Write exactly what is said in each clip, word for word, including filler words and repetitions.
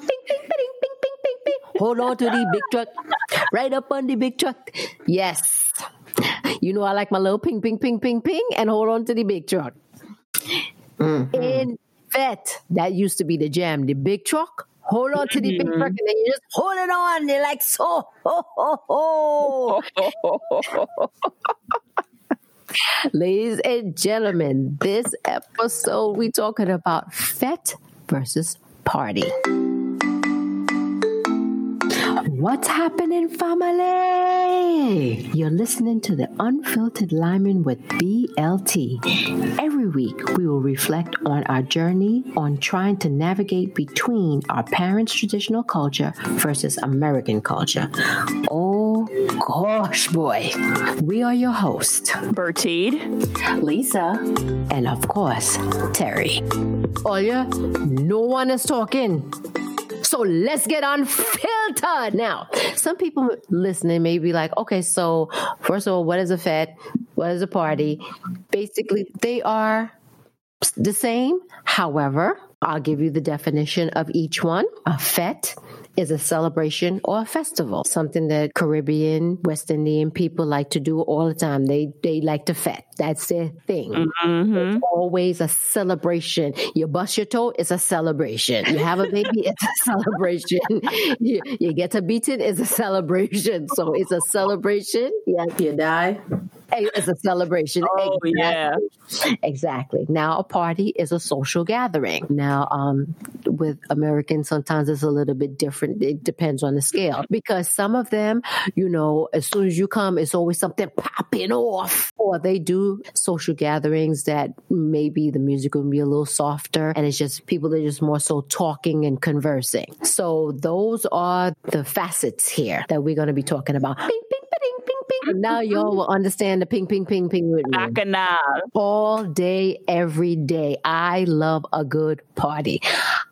Bing, bing, bing, bing, bing, bing, bing. Hold on to the big truck. Right up on the big truck. Yes. You know I like my little ping, ping, ping, ping, ping, and hold on to the big truck. Mm-hmm. In fact, that used to be the jam. The big truck. Hold on to the big truck, and then you just hold it on. They're like, so, ho, ho, ho. Ladies and gentlemen, this episode, we're talking about fete versus party. What's happening, family? You're listening to The Unfiltered Lyman with B L T. Every week, we will reflect on our journey on trying to navigate between our parents' traditional culture versus American culture. Oh, gosh, boy. We are your hosts, Bertide, Lisa, and of course, Terry. Oh, yeah? No one is talking. So let's get unfiltered now. Some people listening may be like, okay, so first of all, what is a fete? What is a party? Basically, they are the same. However, I'll give you the definition of each one. A fete is a celebration or a festival, something that Caribbean, West Indian people like to do all the time. They they like to fete. That's their thing. Mm-hmm. It's always a celebration. You bust your toe, it's a celebration. You have a baby, it's a celebration. You, you get a beaten, it's a celebration. So it's a celebration. Yeah, you die. It's a celebration. Oh, exactly. Yeah. Exactly. Now, a party is a social gathering. Now, um, with Americans, sometimes it's a little bit different. It depends on the scale. Because some of them, you know, as soon as you come, it's always something popping off. Or they do social gatherings that maybe the music will be a little softer. And it's just people that are just more so talking and conversing. So those are the facets here that we're going to be talking about. Bing, bing, ba-ding, bing. Now y'all will understand the ping, ping, ping, ping with me. Bacchanal. All day, every day. I love a good party.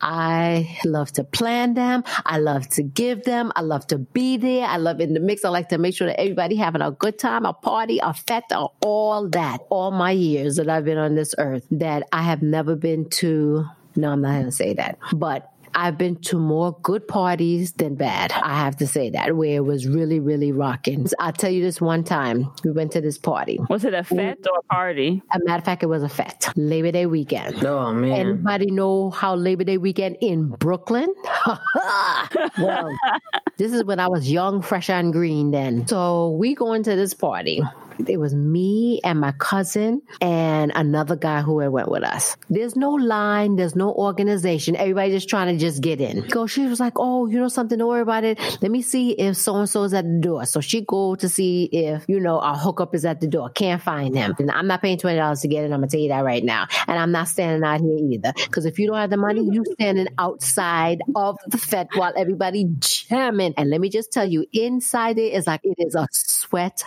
I love to plan them. I love to give them. I love to be there. I love in the mix. I like to make sure that everybody having a good time, a party, a fete, all that. All my years that I've been on this earth that I have never been to. No, I'm not going to say that. But I've been to more good parties than bad. I have to say that, where it was really, really rocking. I'll tell you this one time. We went to this party. Was it a fete or a party? As a matter of fact, it was a fete. Labor Day weekend. Oh, man. Anybody know how Labor Day weekend in Brooklyn? Well, this is when I was young, fresh, and green then. So we going to this party. It was me and my cousin and another guy who had went with us. There's no line. There's no organization. Everybody just trying to just get in. So she was like, oh, you know something, don't worry about it. Let me see if so-and-so is at the door. So she go to see if, you know, our hookup is at the door. Can't find him. And I'm not paying twenty dollars to get in. I'm going to tell you that right now. And I'm not standing out here either. Because if you don't have the money, you standing outside of the fete while everybody jamming. And let me just tell you, inside it is like, it is a sweat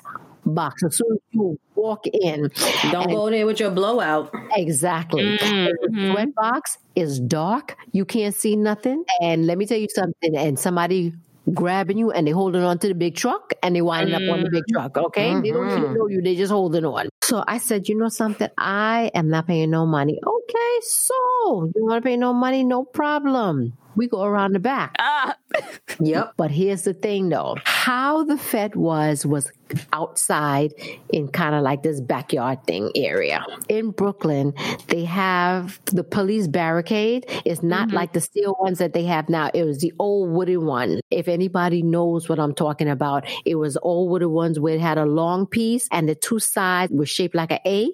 box. As soon as you walk in, don't go there with your blowout. Exactly. Mm-hmm. Sweat box is dark. You can't see nothing. And let me tell you something. And somebody grabbing you and they holding on to the big truck and they winding mm-hmm. up on the big truck. Okay, mm-hmm. They don't even know you. They just holding on. So I said, you know something? I am not paying no money. Okay, so you want to pay no money? No problem. We go around the back. Ah. Yep. But here's the thing, though. How the fete was, was outside in kind of like this backyard thing area. In Brooklyn, they have the police barricade. It's not mm-hmm. like the steel ones that they have now. It was the old wooden one. If anybody knows what I'm talking about, it was old wooden ones where it had a long piece and the two sides were shaped like an A.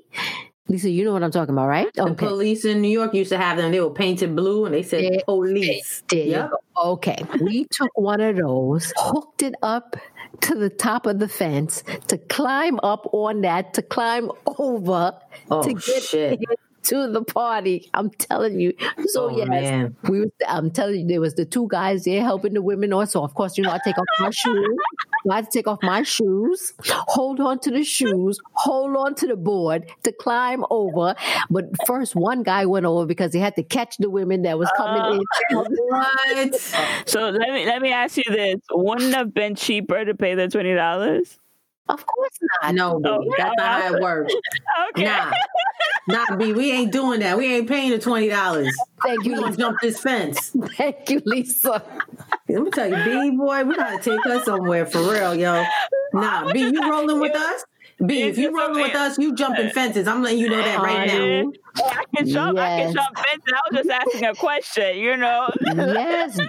Lisa, you know what I'm talking about, right? Okay. The police in New York used to have them. They were painted blue and they said there, police. There yep. you go. Okay. We took one of those, hooked it up to the top of the fence to climb up on that, to climb over oh, to get shit. to the party. I'm telling you. So oh, yes, man. we. Was, I'm telling you, there was the two guys there helping the women also. Of course, you know, I take off my shoes. I had to take off my shoes, hold on to the shoes, hold on to the board to climb over. But first, one guy went over because he had to catch the women that was coming uh, in. What? So let me let me ask you this: wouldn't it have been cheaper to pay the twenty dollars? Of course not. No, oh, that's oh, not how it works. Okay. Nah. Nah, B, we ain't doing that. We ain't paying the twenty dollars. Thank you. We gonna jump this fence. Thank you, Lisa. Let me tell you, B, boy, we gotta take her somewhere for real, yo. Nah, B, you rolling with us? B, if you rolling with us, you jumping fences. I'm letting you know that right now. I can jump, yes. I can jump fences. I was just asking a question, you know. Yes,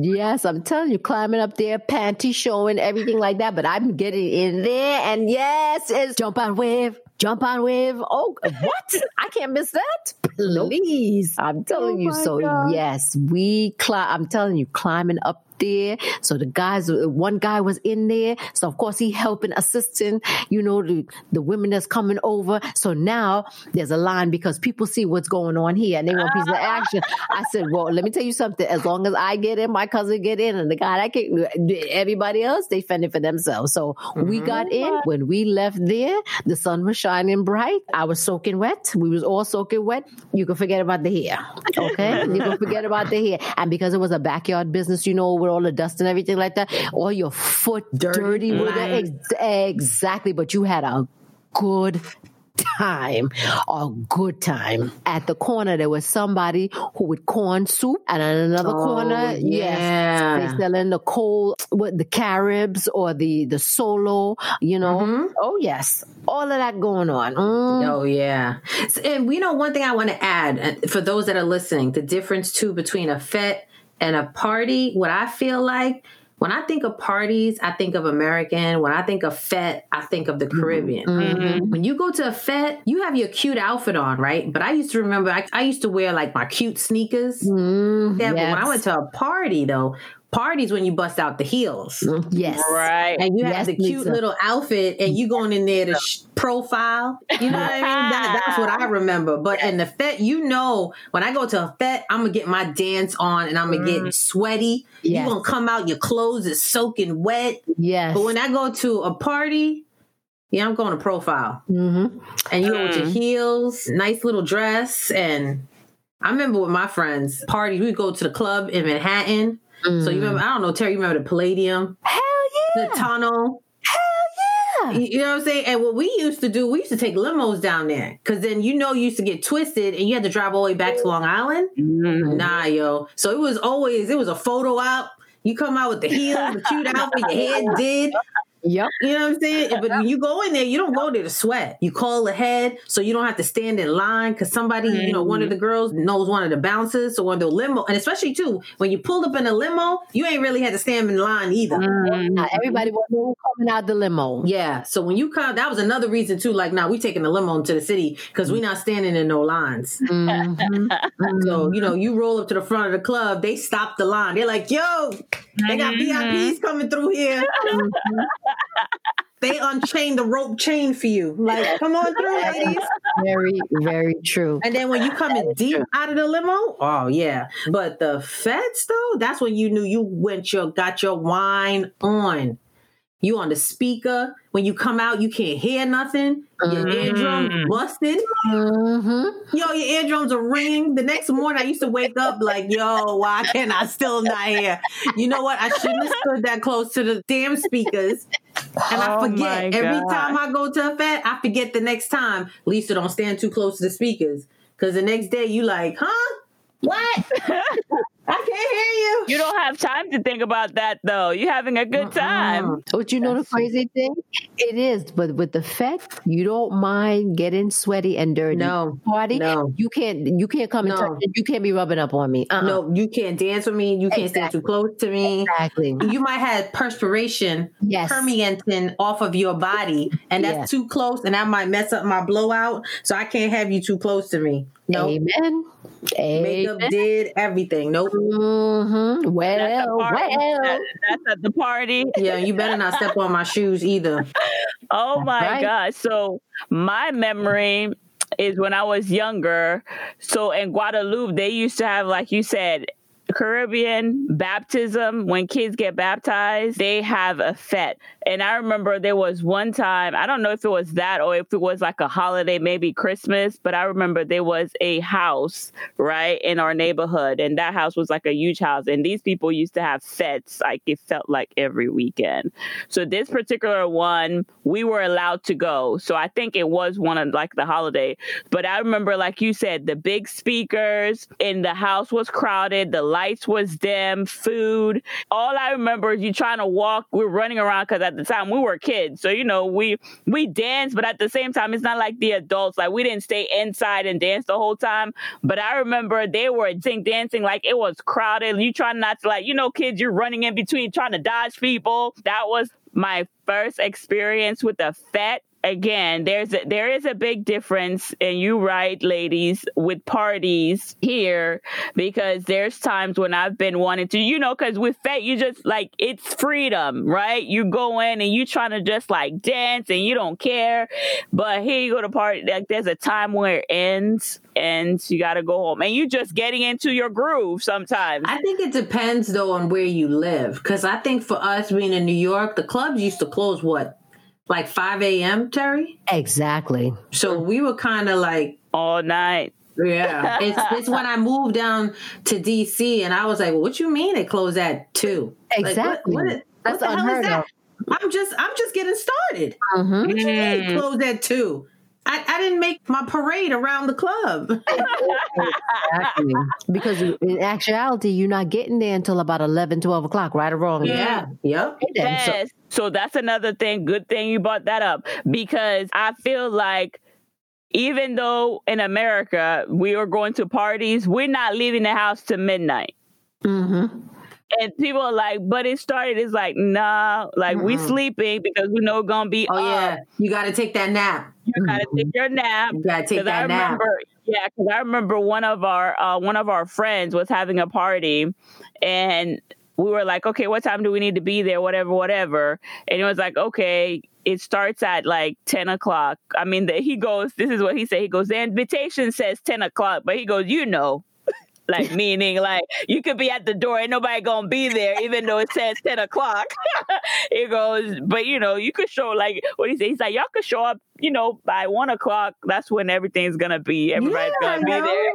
yes, I'm telling you, climbing up there, panty showing, everything like that. But I'm getting in there, and yes, it's jump on wave, jump on wave. Oh, what? I can't miss that. Please, I'm telling oh you. So God. Yes, we climb. I'm telling you, climbing up there. So the guys, one guy was in there. So of course he helping, assisting, you know, the, the women that's coming over. So now there's a line because people see what's going on here and they want pieces of action. I said, well, let me tell you something. As long as I get in, my cousin get in, and the guy that came, everybody else, they fending for themselves. So mm-hmm. we got in. When we left there, the sun was shining bright. I was soaking wet. We was all soaking wet. You can forget about the hair. Okay? You can forget about the hair. And because it was a backyard business, you know, with all the dust and everything like that, all your foot dirty, dirty with it. Ex- exactly. But you had a good time, a good time. At the corner, there was somebody who would corn soup, and at another oh, corner, yeah. yes, they selling the cold, what, the Caribs or the, the Solo, you know. Mm-hmm. Oh, yes. All of that going on. Mm. Oh, yeah. And, you know, one thing I want to add for those that are listening, the difference, too, between a fete and a party, what I feel like, when I think of parties, I think of American. When I think of fete, I think of the Caribbean. Mm-hmm. Mm-hmm. When you go to a fete, you have your cute outfit on, right? But I used to remember, I, I used to wear like my cute sneakers. Mm, yeah, yes. But when I went to a party, though, parties when you bust out the heels. Yes. Right. And you have yes, the cute Lisa. little outfit and you going in there to sh- profile. You know what I mean? That, that's what I remember. But in the fete, you know, when I go to a fete, I'm going to get my dance on and I'm going to mm. get sweaty. Yes. You're going to come out, your clothes is soaking wet. Yes. But when I go to a party, yeah, I'm going to profile. Mm-hmm. And you're mm. with your heels, nice little dress. And I remember with my friends, parties, we'd go to the club in Manhattan. Mm. So you remember, I don't know, Terry, you remember the Palladium? Hell yeah. The tunnel. Hell yeah. You know what I'm saying? And what we used to do, we used to take limos down there. Because then, you know, you used to get twisted and you had to drive all the way back to Long Island. Mm. Nah, yo. So it was always, it was a photo op. You come out with the heels, the cute outfit, your head did. Yep. You know what I'm saying? But when you go in there, you don't go there to sweat. You call ahead so you don't have to stand in line because somebody, mm-hmm. you know, one of the girls knows one of the bouncers, so one of the limo. And especially, too, when you pulled up in a limo, you ain't really had to stand in line either. Mm-hmm. Now, everybody was coming out the limo. Yeah. So when you come, that was another reason, too, like, now nah, we taking the limo into the city because we not standing in no lines. Mm-hmm. So, you know, you roll up to the front of the club, they stop the line. They're like, yo, they got V I Ps coming through here. Mm-hmm. They unchain the rope chain for you. Like, come on through, ladies. Very, very true. And then when you come in deep true. out of the limo, oh yeah. But the feds though, that's when you knew you went your got your wine on. You on the speaker. When you come out, you can't hear nothing. Your eardrums mm-hmm. busted. Mm-hmm. Yo, your eardrums are ringing. The next morning, I used to wake up like, yo, why can I still not hear? You know what? I shouldn't have stood that close to the damn speakers. And I forget. Oh Every time I go to a fete, I forget the next time. Lisa, don't stand too close to the speakers. Because the next day, you like, huh? What? I can't hear you. You don't have time to think about that, though. You're having a good time. Uh-uh. But you know the crazy thing? It is. But with the fete, you don't mind getting sweaty and dirty. No. Party, no. You can't You can't come no. and touch it. You can't be rubbing up on me. Uh-uh. No, you can't dance with me. You can't exactly. stand too close to me. Exactly. You might have perspiration yes. permeating off of your body, and that's yes. too close, and that might mess up my blowout, so I can't have you too close to me. Nope. Amen. Makeup Amen. did everything. Nope. Mm-hmm. Well, that's well. That, that's at the party. Yeah, you better not step on my shoes either. Oh my right. gosh. So my memory is when I was younger. So in Guadeloupe, they used to have, like you said, Caribbean baptism, when kids get baptized, they have a fete. And I remember there was one time, I don't know if it was that or if it was like a holiday, maybe Christmas, but I remember there was a house, right, in our neighborhood. And that house was like a huge house. And these people used to have fetes, like it felt like every weekend. So this particular one, we were allowed to go. So I think it was one of like the holiday. But I remember, like you said, the big speakers in the house was crowded. The lights was dim, food. All I remember is you trying to walk. We're running around because at the time we were kids. So, you know, we we danced, but at the same time, it's not like the adults. Like we didn't stay inside and dance the whole time. But I remember they were dancing like it was crowded. You trying not to, like, you know, kids, you're running in between trying to dodge people. That was my first experience with a fete. Again, there's a, there is a big difference, and you right, ladies, with parties here, because there's times when I've been wanting to, you know, because with fete, you just like, it's freedom, right? You go in and you trying to just like dance and you don't care. But here you go to party, like there's a time where it ends and you got to go home and you just getting into your groove sometimes. I think it depends though on where you live, because I think for us being in New York, the clubs used to close what? Like five a.m., Terry? Exactly. So we were kind of like... all night. Yeah. it's, it's when I moved down to D C and I was like, well, what you mean they close at two? Exactly. Like, what, what, That's what the hell is that? Of. I'm just I'm just getting started. Mm-hmm. What do you mean they close at two? I, I didn't make my parade around the club. Exactly. Because in actuality, you're not getting there until about eleven, twelve o'clock, right or wrong. Yeah. yeah. Yep. Yes. So, so that's another thing. Good thing you brought that up, because I feel like even though in America we are going to parties, we're not leaving the house till midnight. Mm-hmm. And people are like, but it started. It's like, nah, like mm-hmm. we sleeping because we know it's going to be Oh, up. Yeah. You got to take that nap. You mm-hmm. got to take your nap. You got to take that I nap. Remember, yeah, because I remember one of our uh, one of our friends was having a party and we were like, okay, what time do we need to be there? Whatever, whatever. And it was like, okay, it starts at like ten o'clock. I mean, the, he goes, this is what he said. He goes, the invitation says ten o'clock, but he goes, you know. Like, meaning, like, you could be at the door and nobody gonna be there, even though it says ten o'clock. It goes, but, you know, you could show, like, what he said. He's like, y'all could show up, you know, by one o'clock. That's when everything's gonna be, everybody's yeah, gonna be no. there.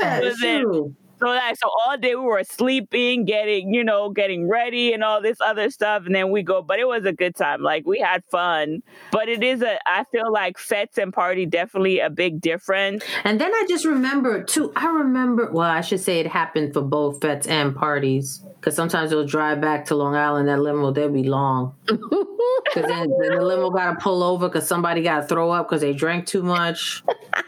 Yeah, so, then, so, like, so all day we were sleeping, getting, you know, getting ready and all this other stuff. And then we go, but it was a good time. Like, we had fun. But it is a, I feel like fetes and party, definitely a big difference. And then I just remember, too, I remember, well, I should say it happened for both fetes and parties. Because sometimes they'll drive back to Long Island, that limo, they'll be long. Because then, then the limo got to pull over because somebody got to throw up because they drank too much.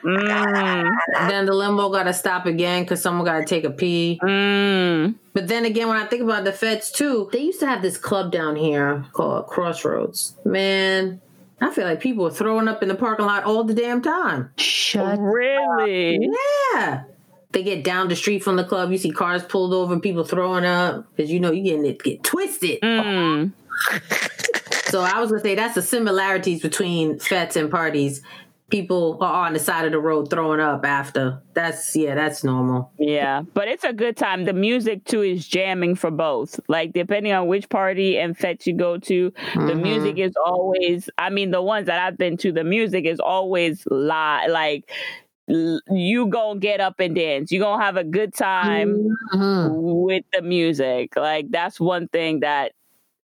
Mm. Then the limo got to stop again because someone got to take a pee. Mm. But then again, when I think about the fetes too, they used to have this club down here called Crossroads. Man, I feel like people were throwing up in the parking lot all the damn time. Shut really? Up. Yeah. They get down the street from the club. You see cars pulled over, people throwing up because, you know, you getting it get twisted. Mm. So I was going to say that's the similarities between fetes and parties. People are on the side of the road throwing up after. That's, yeah, that's normal. Yeah, but it's a good time. The music, too, is jamming for both. Like, depending on which party and fete you go to, mm-hmm. the music is always, I mean, the ones that I've been to, the music is always live. Like, you gonna get up and dance. You gonna have a good time mm-hmm. with the music. Like, that's one thing that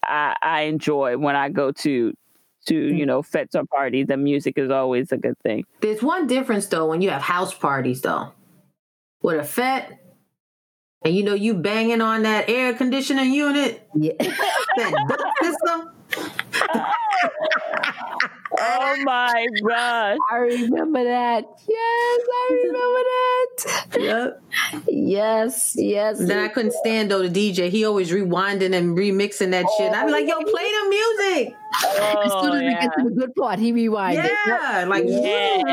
I, I enjoy when I go to to, you know, fetes or parties. The music is always a good thing. There's one difference, though, when you have house parties, though. With a fete, and, you know, you banging on that air conditioning unit. Yeah. That system. Oh, my gosh. I remember that. Yes, I remember that. Yep. Yes, yes. Then I couldn't stand, though, the D J. He always rewinding and remixing that oh. shit. I'd be like, yo, play the music. Oh, as soon as yeah. we get to the good part, he rewinds yeah, it. Yeah, like, yeah.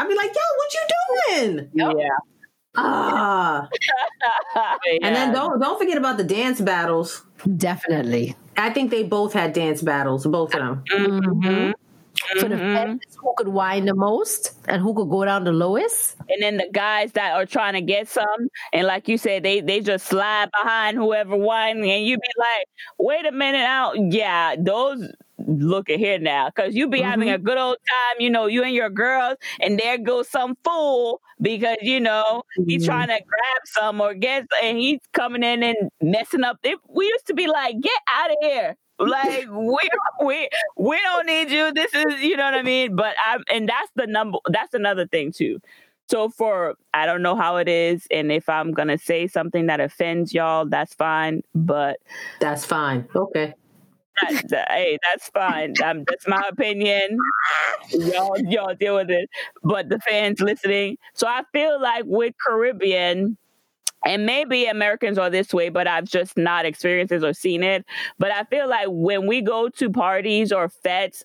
I'd be like, yo, what you doing? Yep. Yeah. Ah. yeah. And then don't don't forget about the dance battles. Definitely. I think they both had dance battles, both of them. Mm-hmm. Mm-hmm. For the fastest, who could whine the most and who could go down the lowest. And then the guys that are trying to get some, and like you said, they, they just slide behind whoever whining, and you be like, wait a minute out. Yeah, those... Look at here now, because you be mm-hmm. having a good old time, you know, you and your girls, and there goes some fool because, you know, mm-hmm. he's trying to grab some or get, and he's coming in and messing up. It, we used to be like, get out of here. Like, we, we, we don't need you. This is, you know what I mean? But I'm, and that's the number, that's another thing too. So for, I don't know how it is. And if I'm going to say something that offends y'all, that's fine. But that's fine. Okay. That, that, hey, that's fine. Um, that's my opinion. Y'all, y'all deal with it. But the fans listening. So I feel like with Caribbean, and maybe Americans are this way, but I've just not experienced this or seen it. But I feel like when we go to parties or fets,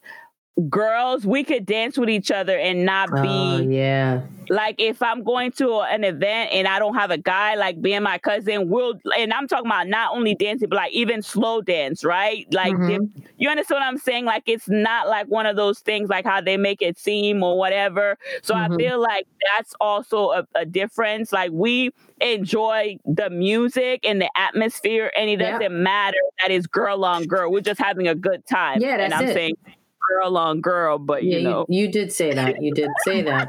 girls, we could dance with each other and not be oh, yeah. like if I'm going to an event and I don't have a guy, like being my cousin, we'll, and I'm talking about not only dancing, but like even slow dance, right? Like, mm-hmm. if, you understand what I'm saying? Like, it's not like one of those things like how they make it seem or whatever. So mm-hmm. I feel like that's also a, a difference. Like, we enjoy the music and the atmosphere, and it yeah. doesn't matter that it's girl on girl. We're just having a good time. Yeah, that's and I'm it. saying. Girl on girl, but you yeah, know, you, you did say that. You did say that.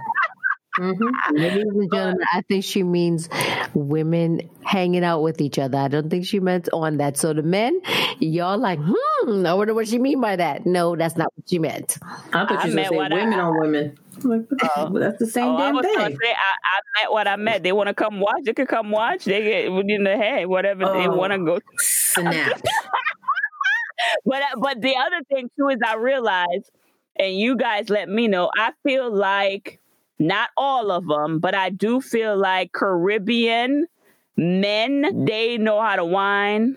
Mm-hmm. Ladies and gentlemen, I think she means women hanging out with each other. I don't think she meant on that. So the men, y'all like, hmm, I wonder what she mean by that. No, that's not what she meant. I thought you meant women I, on women. Uh, that's the same oh, damn I thing. Say, I, I meant what I meant. They want to come watch. They could come watch. They get in the head, whatever oh, they want to go. Snap. But but the other thing, too, is I realize, and you guys let me know, I feel like not all of them, but I do feel like Caribbean men, they know how to whine.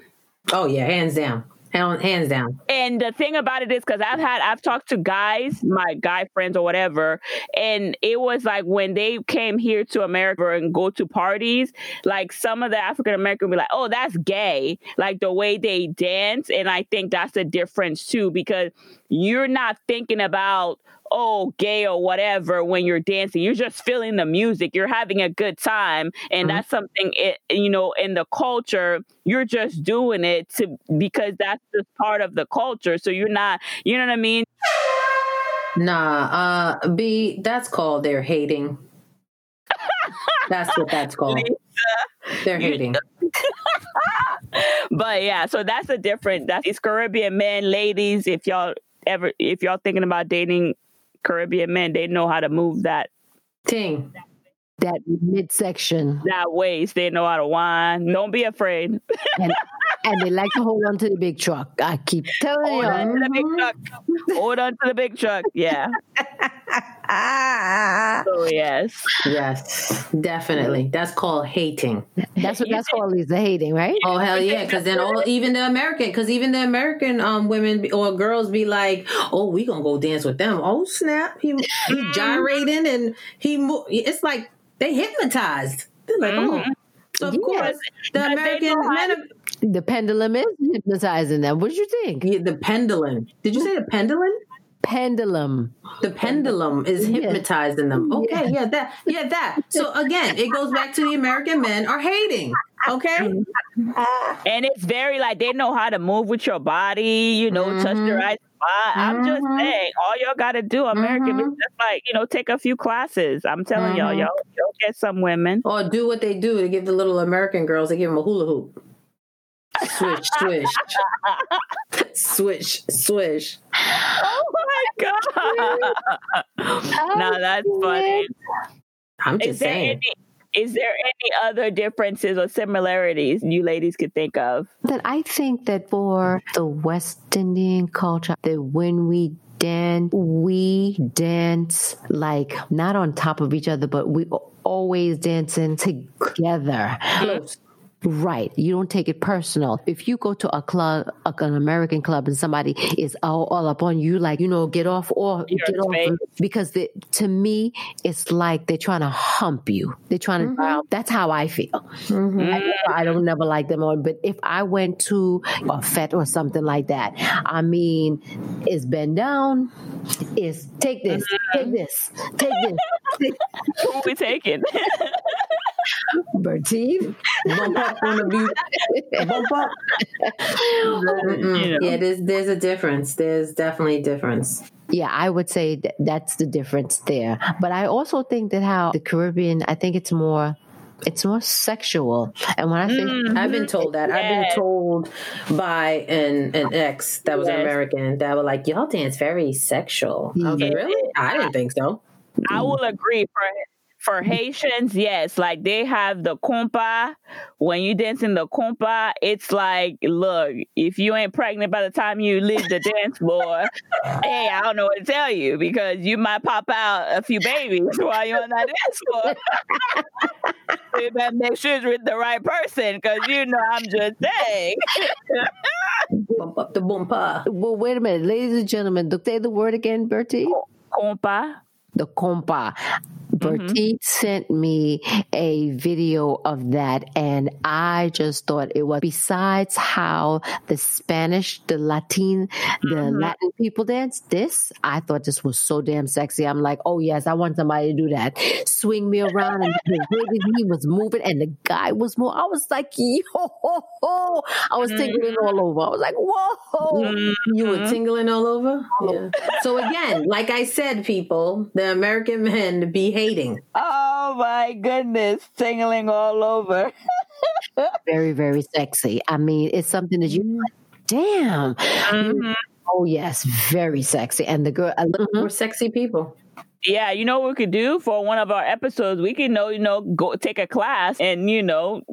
Oh, yeah. Hands down. Hands down. And the thing about it is, because I've had, I've talked to guys, my guy friends or whatever, and it was like when they came here to America and go to parties, like some of the African American would be like, oh, that's gay, like the way they dance. And I think that's the difference too, because you're not thinking about, oh, gay or whatever when you're dancing. You're just feeling the music. You're having a good time. And mm-hmm. that's something, it, you know, in the culture, you're just doing it to because that's just part of the culture. So you're not, you know what I mean? Nah, uh, B, that's called they're hating. That's what that's called. Lisa, they're hating. But yeah, so that's a different, that's it's Caribbean men, ladies, if y'all ever, if y'all thinking about dating Caribbean men, they know how to move that thing, that midsection, that waist. They know how to whine. Don't be afraid. And, and they like to hold on to the big truck. I keep telling you, hold on to the big truck. Hold on to the big truck. Yeah. So yes, yes, definitely. That's called hating. That's what that's called is the hating, right? Oh hell yeah! Because then all even the American, because even the American um women or girls be like, oh, we gonna go dance with them. Oh snap! He, he gyrating and he. Mo- it's like. They hypnotized. They're like, oh. Mm-hmm. So, of yes. course, the but American... Men of- the pendulum is hypnotizing them. What did you think? Yeah, the pendulum. Did you say the pendulum? Pendulum. The pendulum is hypnotizing yeah. them. Okay, yeah. yeah, that. Yeah, that. So, again, it goes back to the American men are hating. Okay? And it's very, like, they know how to move with your body, you know, mm-hmm. touch your eyes. Uh, I'm mm-hmm. just saying, all y'all got to do, American, mm-hmm. is just like, you know, take a few classes. I'm telling mm-hmm. y'all, y'all, y'all get some women. Or do what they do to give the little American girls, they give them a hula hoop. Swish, swish. Swish, swish. Oh, my God. Oh, now, that's funny. I'm just is saying. Any, is there any other differences or similarities you ladies could think of? That I think that for the West Indian culture, that when we dance, we dance like not on top of each other, but we always dancing together. Close. Right. You don't take it personal. If you go to a club, an American club, and somebody is all, all up on you, like, you know, get off or You're get off. Because they, to me, it's like they're trying to hump you. They're trying to, mm-hmm. that's how I feel. Mm-hmm. I, I don't never like them on. But if I went to a fete or something like that, I mean, it's bend down, it's take this, mm-hmm. take this, take this. Take this. Who we taking? Bertine, bump up one of you. Bump up. Yeah, there's there's a difference. There's definitely a difference. Yeah, I would say that that's the difference there. But I also think that how the Caribbean, I think it's more. It's more sexual. And when I think mm-hmm. I've been told that. Yes. I've been told by an, an ex that was yes. an American that were like, y'all dance very sexual. I was yes. like, really? I didn't think so. I will agree for for Haitians, yes. Like they have the compa. When you dance in the compa, it's like, look, if you ain't pregnant by the time you leave the dance floor, hey, I don't know what to tell you because you might pop out a few babies while you're on that dance floor. You better make sure it's with the right person because, you know, I'm just saying. Bump up the bumpa. Well, wait a minute. Ladies and gentlemen, look, say the word again, Bertie. Compa. The compa. Bertie mm-hmm. sent me a video of that, and I just thought it was, besides how the Spanish, the Latin, the mm-hmm. Latin people dance, this, I thought this was so damn sexy. I'm like, oh yes, I want somebody to do that. Swing me around, and the way he was moving, and the guy was moving. I was like, yo, ho, ho. I was tingling all over. I was like, whoa. Mm-hmm. You were tingling all over? Yeah. So again, like I said, people, the American men behave hating. Oh my goodness, tingling all over. Very, very sexy. I mean, it's something that you, damn. Mm-hmm. Oh yes, very sexy. And the girl, I love mm-hmm. more sexy people. Yeah, you know what we could do for one of our episodes? We could know, you know, go take a class and, you know,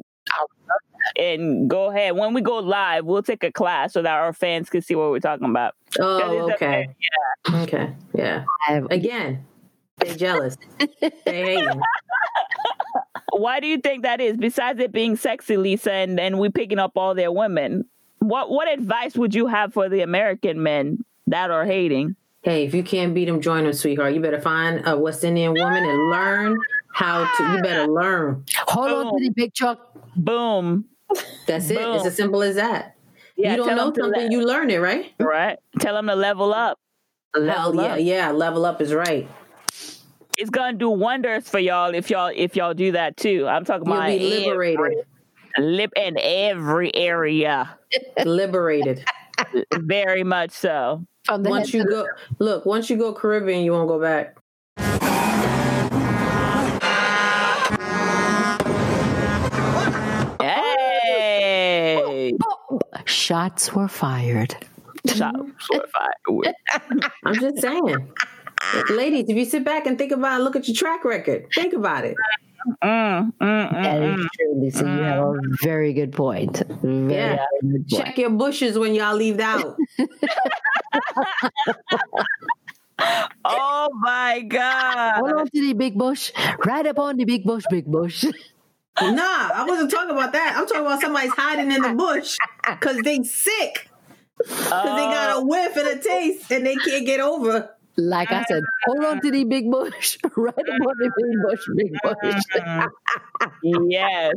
and go ahead. When we go live, we'll take a class so that our fans can see what we're talking about. Oh, okay. A, yeah. Okay. Yeah. I've, Again. They're jealous. They hate you. Why do you think that is? Besides it being sexy, Lisa, and, and we picking up all their women, what what advice would you have for the American men that are hating? Hey, if you can't beat them, join them, sweetheart. You better find a West Indian woman and learn how to. You better learn. Hold Boom. on to the big truck. Boom. That's it. Boom. It's as simple as that. Yeah, you don't know something, le- you learn it, right? Right. Tell them to level up. Level Hell, up. Yeah, yeah. Level up is right. It's going to do wonders for y'all if y'all if y'all do that too. I'm talking about You'll be liberated. Lip in every area. Liberated. Very much so. From the once you go look, once you go Caribbean, you won't go back. Hey. Shots were fired. Shots were fired. I'm just saying. Ladies, if you sit back and think about it, look at your track record. Think about it. Mm, mm, mm, that is true, Lisa. Mm. You have a very good point. Very yeah. Good point. Check your bushes when y'all leave out. Oh, my God. Hold on to the big bush. Right up on the big bush, big bush. Nah, I wasn't talking about that. I'm talking about somebody's hiding in the bush because they sick. Because oh. they got a whiff and a taste and they can't get over. Like I said, hold on to the big bush. Right on the big bush, big bush. Yes.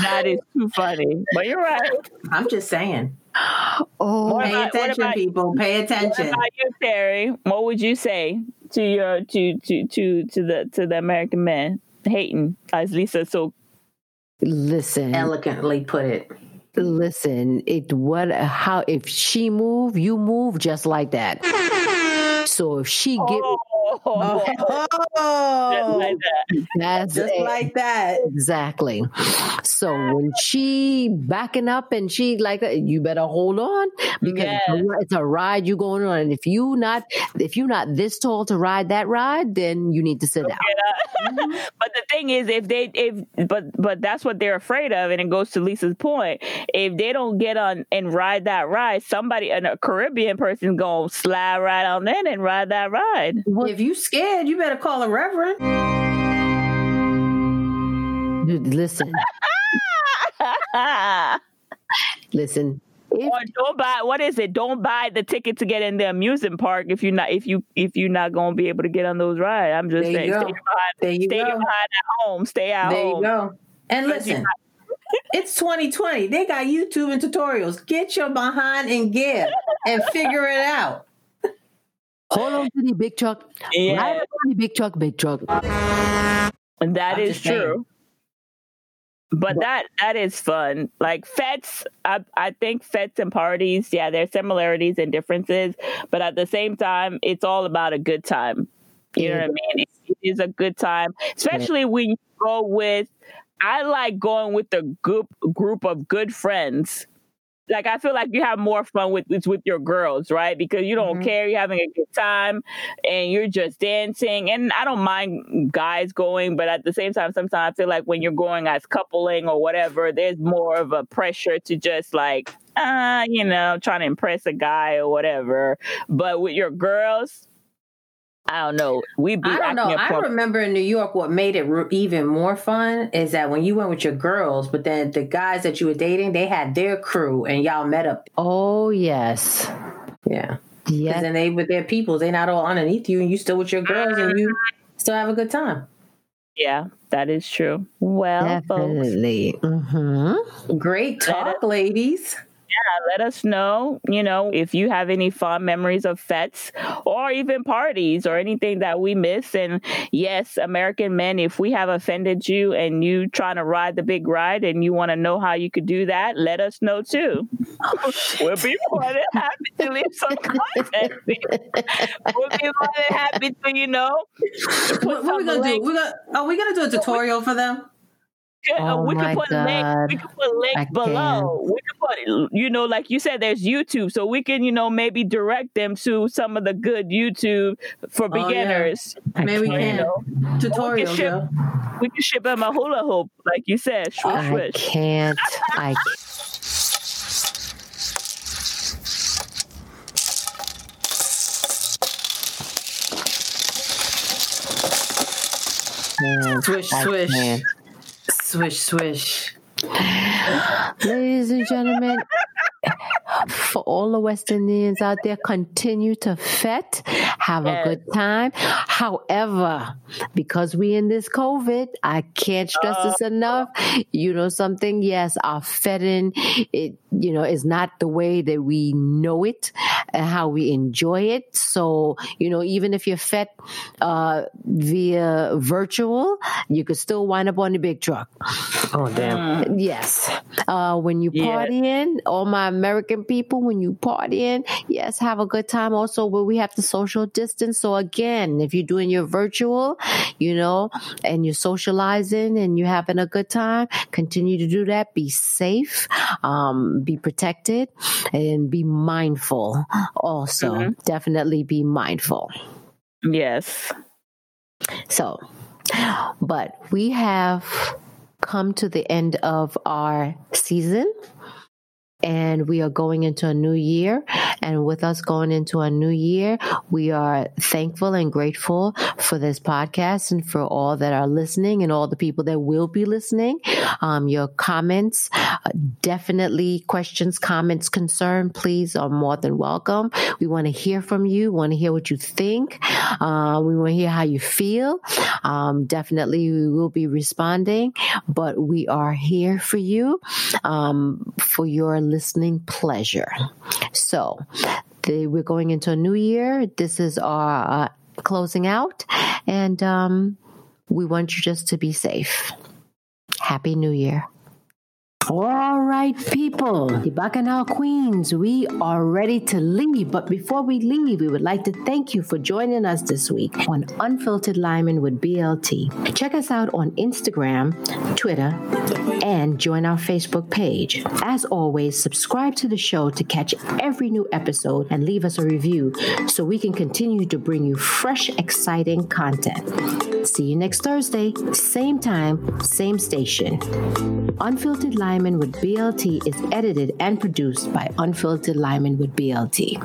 That is too funny. But you're right. I'm just saying. Oh, pay about, attention, about, people. Pay attention. What about you, Terry? What would you say to your to to to, to the to the American men hating, as Lisa so listen elegantly put it? Listen, it what how if she move, you move just like that. So if she gets oh, oh, oh, like that. That's just it. Like that. Exactly. So when she backing up and she like that, you better hold on because yes. it's a ride you going on. And if you not if you're not this tall to ride that ride, then you need to sit okay, down. Uh, mm-hmm. But the thing is if they if but but that's what they're afraid of, and it goes to Lisa's point. If they don't get on and ride that ride, somebody a Caribbean person gonna slide right on in and ride that ride. If you scared, you better call a reverend. Dude, listen. Listen. If, or don't buy. What is it? Don't buy the ticket to get in the amusement park if you're not if you if you're not gonna be able to get on those rides. I'm just saying, stay behind, stay behind at home, stay at there home. There you go. And listen, it's twenty twenty. They got YouTube and tutorials. Get your behind in gear and figure it out. Hold on to the big truck. Yeah, hold on to the big truck, big truck. And that I'm is true. Saying. But that that is fun. Like fets, I I think fets and parties, yeah, there's similarities and differences, but at the same time, it's all about a good time. You yeah. know what I mean? It is a good time, especially yeah. when you go with. I like going with a group group of good friends. Like I feel like you have more fun with with your girls, right? Because you don't mm-hmm. care, you're having a good time, and you're just dancing. And I don't mind guys going, but at the same time, sometimes I feel like when you're going as coupling or whatever, there's more of a pressure to just like, uh, you know, trying to impress a guy or whatever. But with your girls, I don't know. We be I don't know. I pump. remember in New York, what made it re- even more fun is that when you went with your girls, but then the guys that you were dating, they had their crew, and y'all met up. Oh yes, yeah, yeah. And they with their people, they not all underneath you, and you still with your girls, and you still have a good time. Yeah, that is true. Well, definitely. Mm-hmm. Great talk, ladies. Let us know, you know, if you have any fond memories of fetes or even parties or anything that we miss. And yes, American men, if we have offended you and you trying to ride the big ride and you want to know how you could do that, let us know too. Oh, we'll be more than happy to leave some content. We'll be more than happy to, you know. What, what are we going to do? We're gonna, are we going to do a tutorial for them? Oh we can put God. link. We can put a link I below. Can. We can put, you know, like you said, there's YouTube, so we can, you know, maybe direct them to some of the good YouTube for beginners. Oh, yeah. Maybe we can, you know, tutorial. We can, ship, we can ship them a hula hoop, like you said. Shwish, I swish. can't. I. can't. Swish, I swish. Can't. Swish, swish. Ladies and gentlemen, for all the West Indians out there, continue to fet, have yes. a good time. However, because we in this COVID, I can't stress uh, this enough. You know something? Yes, our fetting, it you know, is not the way that we know it and how we enjoy it. So, you know, even if you're fet uh, via virtual, you could still wind up on the big truck. Oh, damn. Mm. Yes. Uh, when you party in, yes. all my American people, when you party in, yes, have a good time also, but we have to social distance. So again, if you're doing your virtual, you know, and you're socializing and you're having a good time, continue to do that. Be safe, um, be protected, and be mindful also. Mm-hmm. Definitely be mindful. Yes. So, but we have come to the end of our season. And we are going into a new year. And with us going into a new year, we are thankful and grateful for this podcast and for all that are listening and all the people that will be listening. Um, your comments, uh, definitely questions, comments, concern, please are more than welcome. We want to hear from you. We want to hear what you think. Uh, we want to hear how you feel. Um, definitely we will be responding, but we are here for you, um, for your listening pleasure. So the, we're going into a new year. This is our uh, closing out, and um, we want you just to be safe. Happy New Year. All right, people, the Bacchanal Queens, we are ready to leave. But before we leave, we would like to thank you for joining us this week on Unfiltered Lyman with B L T. Check us out on Instagram, Twitter, and join our Facebook page. As always, subscribe to the show to catch every new episode and leave us a review so we can continue to bring you fresh, exciting content. See you next Thursday, same time, same station. Unfiltered Lyman with B L T is edited and produced by Unfiltered Lyman with B L T.